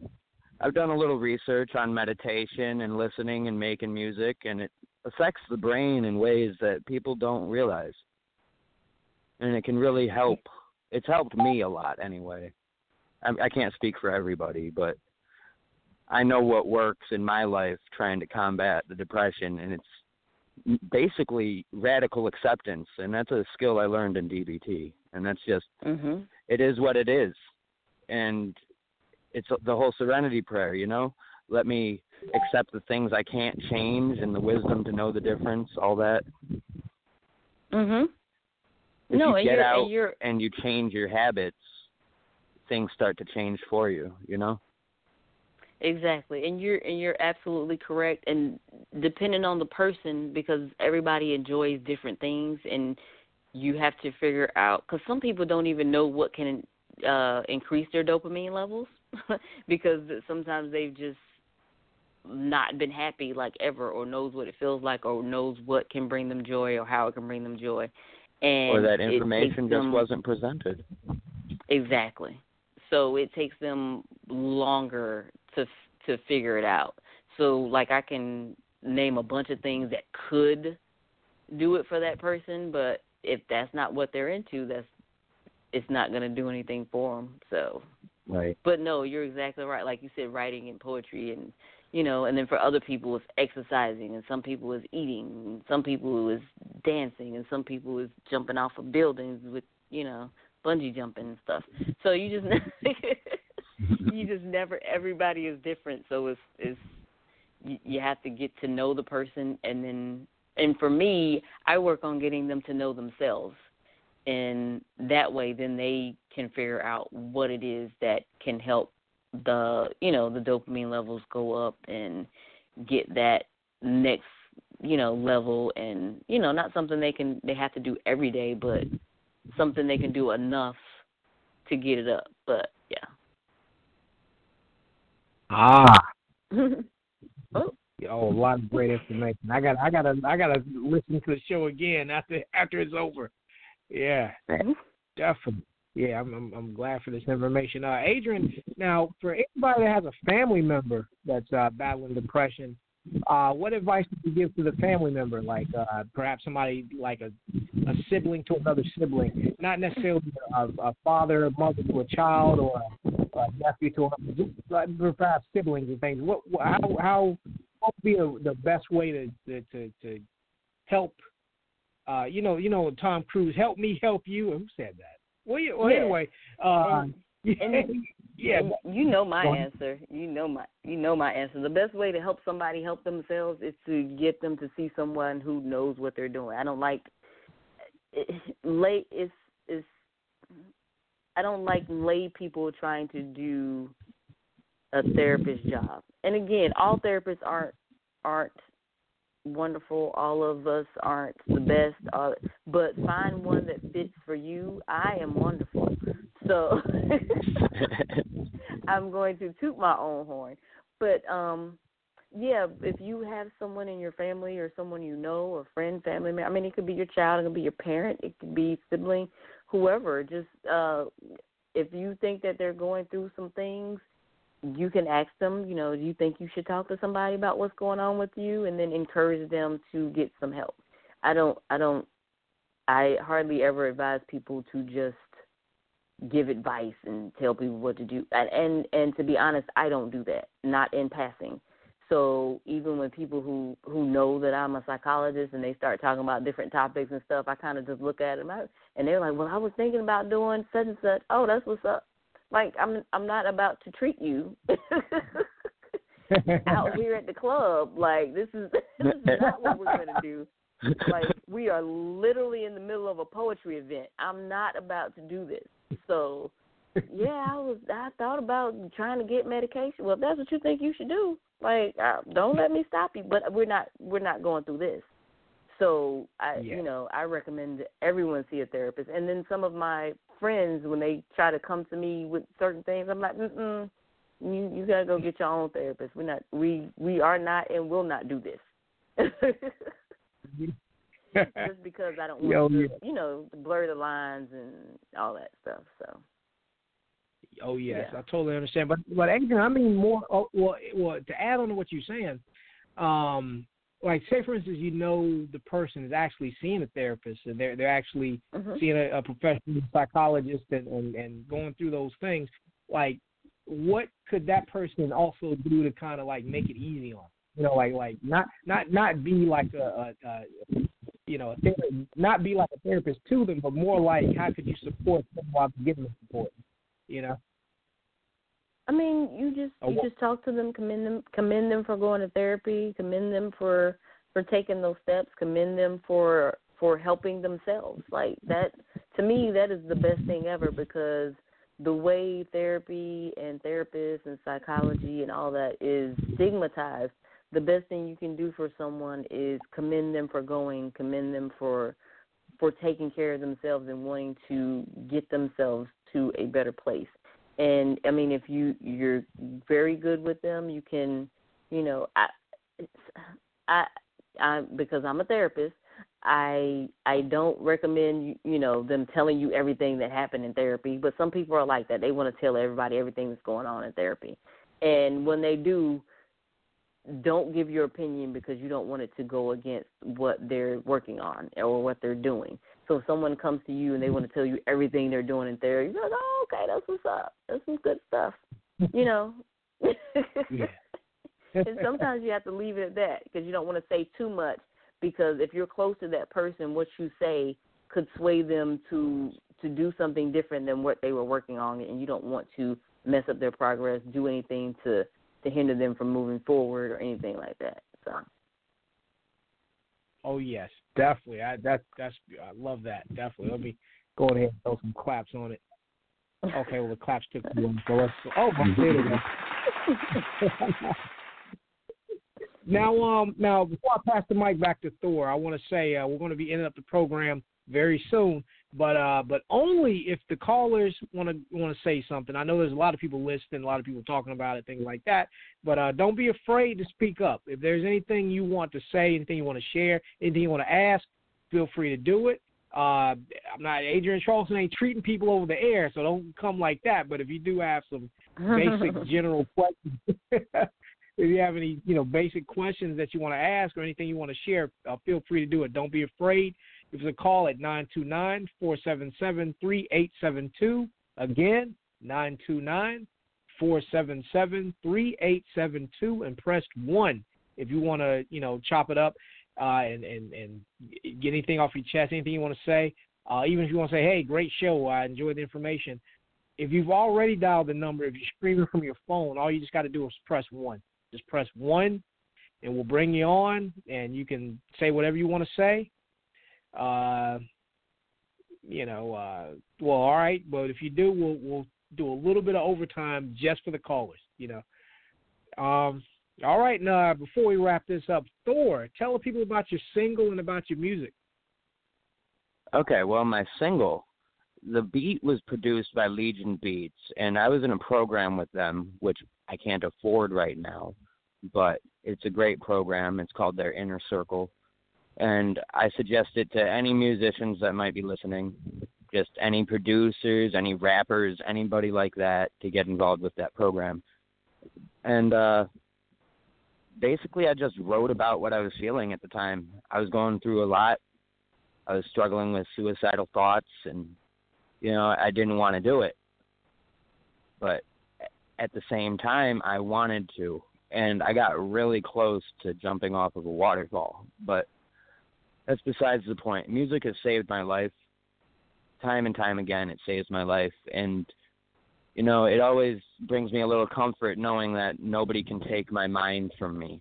I've done a little research on meditation and listening and making music, and it affects the brain in ways that people don't realize. And it can really help. It's helped me a lot anyway. I, I can't speak for everybody, but I know what works in my life trying to combat the depression, and it's basically radical acceptance, and that's a skill I learned in D B T, and that's just, mm-hmm. It is what it is, and it's the whole serenity prayer, you know? Let me accept the things I can't change and the wisdom to know the difference, all that. Mm-hmm. If no, you get you're, out you're... and you change your habits, things start to change for you, you know? Exactly, and you're and you're absolutely correct. And depending on the person, because everybody enjoys different things, and you have to figure out, because some people don't even know what can uh, increase their dopamine levels, because sometimes they've just not been happy like ever, or knows what it feels like, or knows what can bring them joy, or how it can bring them joy, and or that information just wasn't presented. Exactly. So it takes them longer to to figure it out. So, like, I can name a bunch of things that could do it for that person, but if that's not what they're into, that's it's not going to do anything for them. So, right. But no, you're exactly right. Like you said, writing and poetry, and you know, and then for other people it's exercising, and some people it's eating, and some people it's dancing, and some people it's jumping off of buildings with, you know, bungee jumping and stuff. So you just you just never. Everybody is different, so it's it's you have to get to know the person, and then and for me, I work on getting them to know themselves, and that way, then they can figure out what it is that can help the you know the dopamine levels go up and get that next you know level, and you know not something they can they have to do every day, but something they can do enough to get it up. But yeah. Ah. Oh. Yo, a lot of great information. I got, I got to, I got to listen to the show again after after it's over. Yeah, mm-hmm. Definitely. Yeah, I'm, I'm, I'm glad for this information. Uh, Adrienne, now for anybody that has a family member that's uh, battling depression, Uh, what advice would you give to the family member, like uh, perhaps somebody like a, a sibling to another sibling, not necessarily a, a father or mother to a child, or a, a nephew to another, perhaps siblings and things? What how how what would be a, the best way to to, to, to help? Uh, you know, you know, Tom Cruise, help me, help you. Who said that? Well, you, well yeah. Anyway. Uh, yeah. And, Yeah, you know my answer. You know my you know my answer. The best way to help somebody help themselves is to get them to see someone who knows what they're doing. I don't like lay it's it's I don't like lay people trying to do a therapist's job. And again, all therapists aren't aren't wonderful. All of us aren't the best, uh, but find one that fits for you. I am wonderful. So I'm going to toot my own horn. But, um, yeah, if you have someone in your family or someone you know, a friend, family member, I mean, it could be your child, it could be your parent, it could be sibling, whoever. Just uh, if you think that they're going through some things, you can ask them, you know, do you think you should talk to somebody about what's going on with you, and then encourage them to get some help. I don't, I don't, I hardly ever advise people to just give advice and tell people what to do. And, and and to be honest, I don't do that, not in passing. So even when people who, who know that I'm a psychologist and they start talking about different topics and stuff, I kind of just look at them I, and they're like, well, I was thinking about doing such and such. Oh, that's what's up. Like, I'm I'm not about to treat you out here at the club. Like, this is, this is not what we're going to do. Like, we are literally in the middle of a poetry event. I'm not about to do this. So, yeah, I was. I thought about trying to get medication. Well, if that's what you think you should do, like, uh, don't let me stop you. But we're not. We're not going through this. So, I, yeah. you know, I recommend everyone see a therapist. And then some of my friends, when they try to come to me with certain things, I'm like, mm-mm, you you gotta go get your own therapist. We're not. We we are not, and will not do this. just because I don't want Yo, to, yeah. you know, to blur the lines and all that stuff. So. Oh yes, yeah. I totally understand. But but Adrienne, I mean more. Oh, well, well, to add on to what you're saying, um, like say for instance, you know, the person is actually seeing a therapist, and they're they're actually mm-hmm. seeing a, a professional psychologist, and, and, and going through those things. Like, what could that person also do to kind of like make it easy on? You know, like like not not not be like a, a, a you know, a therapist, not be like a therapist to them, but more like how could you support them while giving them support? You know, I mean, you just oh, you just talk to them, commend them, commend them for going to therapy, commend them for, for taking those steps, commend them for for helping themselves. Like that, to me, that is the best thing ever because the way therapy and therapists and psychology and all that is stigmatized, the best thing you can do for someone is commend them for going, commend them for for taking care of themselves and wanting to get themselves to a better place. And I mean, if you you're very good with them, you can, you know, I, it's, I, I because I'm a therapist, I I don't recommend you know them telling you everything that happened in therapy. But some people are like that; they want to tell everybody everything that's going on in therapy. And when they do, don't give your opinion because you don't want it to go against what they're working on or what they're doing. So if someone comes to you and they want to tell you everything they're doing in therapy, you're like, oh, okay, that's what's up. That's some good stuff, you know. Yeah. And sometimes you have to leave it at that because you don't want to say too much because if you're close to that person, what you say could sway them to to do something different than what they were working on, and you don't want to mess up their progress, do anything to, to hinder them from moving forward or anything like that. So. Oh, yes, definitely. I that, that's I love that, definitely. Let me go ahead and throw some claps on it. Okay, well, the claps took too long, so let's go. Oh, my, there we go. Now, um, now, before I pass the mic back to Thor, I want to say uh, we're going to be ending up the program very soon, but uh, but only if the callers want to want to say something. I know there's a lot of people listening, a lot of people talking about it, things like that. But uh, don't be afraid to speak up. If there's anything you want to say, anything you want to share, anything you want to ask, feel free to do it. Uh, I'm not Adrienne Charleston ain't treating people over the air, so don't come like that. But if you do have some basic general questions. If you have any, you know, basic questions that you want to ask or anything you want to share, uh, feel free to do it. Don't be afraid. Give us a call at nine two nine, four seven seven, three eight seven two. Again, nine two nine, four seven seven, three eight seven two, and press one if you want to, you know, chop it up uh, and, and, and get anything off your chest, anything you want to say. Uh, even if you want to say, hey, great show, I enjoyed the information. If you've already dialed the number, if you're screaming from your phone, all you just got to do is press one. Just press one, and we'll bring you on, and you can say whatever you want to say. Uh, you know, uh, well, all right, but if you do, we'll we'll do a little bit of overtime just for the callers, you know. Um, all right, now, before we wrap this up, Thor, tell the people about your single and about your music. Okay, well, my single, the beat was produced by Legion Beats, and I was in a program with them, which I can't afford right now, but it's a great program. It's called their Inner Circle, and I suggest it to any musicians that might be listening, just any producers, any rappers, anybody like that to get involved with that program. And uh, basically I just wrote about what I was feeling at the time. I was going through a lot. I was struggling with suicidal thoughts, and you know, I didn't want to do it, but at the same time, I wanted to, and I got really close to jumping off of a waterfall, but that's besides the point. Music has saved my life. Time and time again, it saves my life, and, you know, it always brings me a little comfort knowing that nobody can take my mind from me.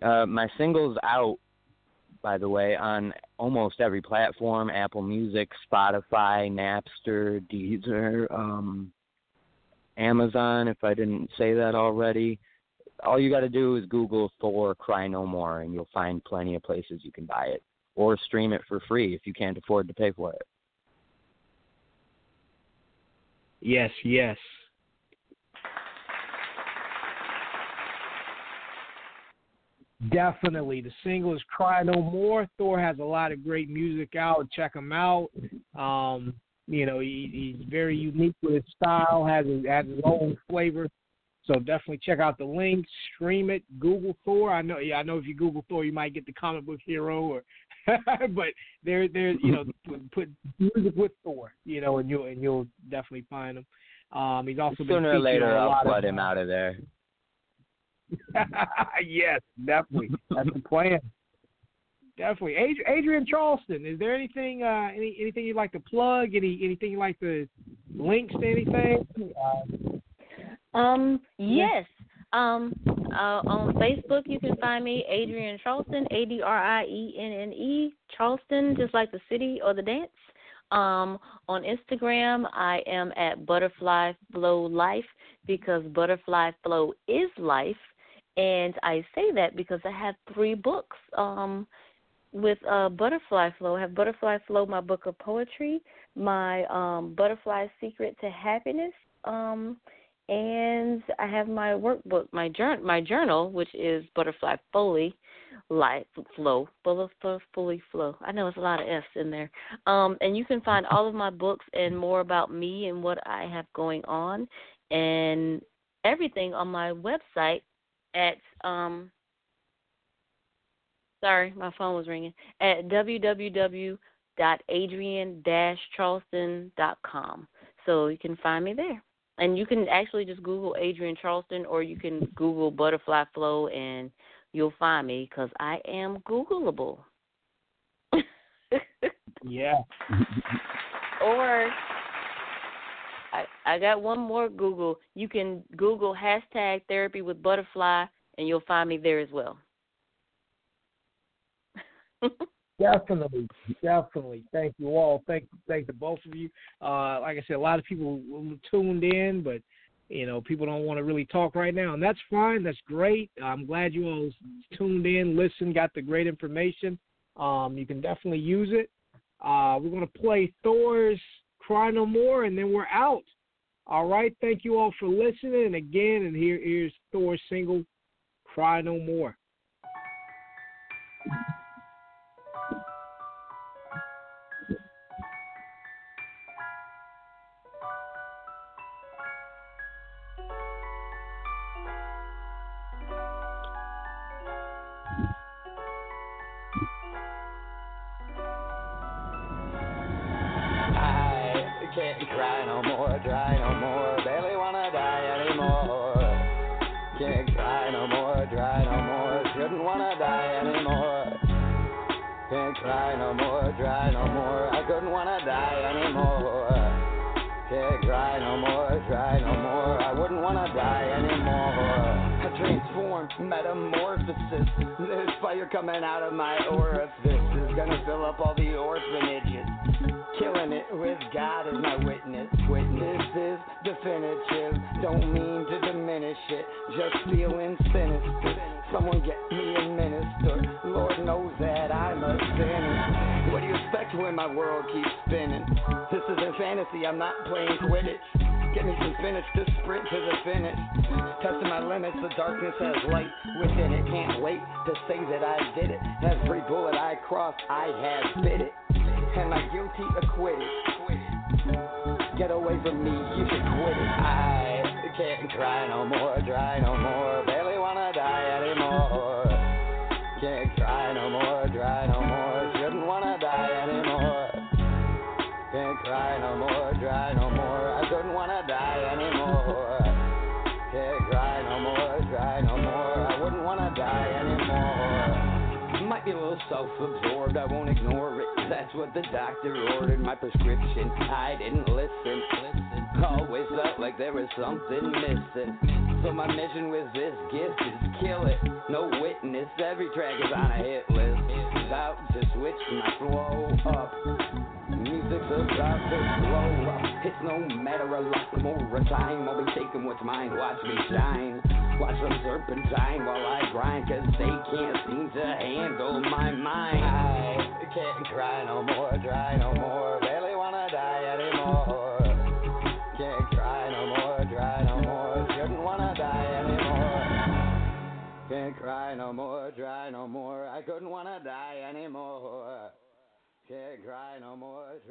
Uh, my single's out, by the way, on almost every platform, Apple Music, Spotify, Napster, Deezer, um, Amazon, if I didn't say that already. All you got to do is Google Thor Cry No More, and you'll find plenty of places you can buy it or stream it for free if you can't afford to pay for it. Yes, yes. Definitely. The single is Cry No More. Thor has a lot of great music out. Check him out. Um, you know, he, he's very unique with his style, has his, has his own flavor. So definitely check out the link, stream it, Google Thor. I know, yeah, I know if you Google Thor, you might get the comic book hero, or but there, there, you know, put music with Thor, you know, and you'll and you'll definitely find him. Um, he's also sooner been or later a I'll lot flood of, him out of there. Yes, definitely. That's the plan. Definitely. Adri- Adrienne Charleston, is there anything, uh, any anything you'd like to plug? Any anything you like to links to anything? Uh, Um, yes. Um, uh, on Facebook, you can find me, Adrienne Charleston, A D R I E N N E, Charleston, just like the city or the dance. Um, on Instagram, I am at Butterfly Flow Life, because Butterfly Flow is life. And I say that because I have three books um, with uh, Butterfly Flow. I have Butterfly Flow, my book of poetry, my um, Butterfly Secret to Happiness, um, and I have my workbook, my journal, my journal, which is Butterfly Fully Life Flow. Butterfly Fully Flow. I know it's a lot of F's in there. Um, and you can find all of my books and more about me and what I have going on and everything on my website at, um, sorry, my phone was ringing, at w w w dot adrienne dash charleston dot com. So you can find me there. And you can actually just Google Adrienne Charleston, or you can Google Butterfly Flow, and you'll find me because I am Googleable. Yeah. Or I, I got one more Google. You can Google hashtag therapy with butterfly, and you'll find me there as well. Definitely, definitely. Thank you all. Thank, thank the both of you. Uh, like I said, a lot of people tuned in, but you know, people don't want to really talk right now, and that's fine. That's great. I'm glad you all tuned in, listened, got the great information. Um, you can definitely use it. Uh, we're gonna play Thor's "Cry No More," and then we're out. All right. Thank you all for listening. And again, and here is Thor's single, "Cry No More." Metamorphosis, there's fire coming out of my orifice. It's gonna fill up all the orphanages. Killing it with God as my witness. Witness is definitive. Don't mean to diminish it, just feeling sinister. Someone get me a minister. Lord knows that I'm a sinner. What do you expect when my world keeps spinning? This isn't fantasy, I'm not playing Quidditch. Get me some spinach to sprint to the finish. Testing my limits, the darkness has light within it. Can't wait to say that I did it. Every bullet I crossed, I have bit it. And my guilty acquitted. Get away from me, you should quit it. I can't cry no more, dry no more. Barely wanna die anymore. Can't cry no more, dry no more. Shouldn't wanna die anymore. Can't cry no more, dry no more. Don't wanna die anymore. Can't cry no more, cry no more. I wouldn't wanna die anymore. Might be a little self-absorbed, I won't ignore it. That's what the doctor ordered, my prescription. I didn't listen, listen. Always felt like there was something missing. So my mission with this gift is kill it. No witness, every track is on a hit list. It's about to switch my flow up. Music's about to blow up. It's no matter of luck, more of time. I'll be taking what's mine, watch me shine. Watch them serpentine while I grind, cause they can't seem to handle my mind. I can't cry no more, cry no more. Barely wanna die anymore. Can't cry no more, cry no more. Shouldn't wanna die anymore. Can't cry Cry no more, dry no more, I couldn't wanna die anymore. Can't cry no more,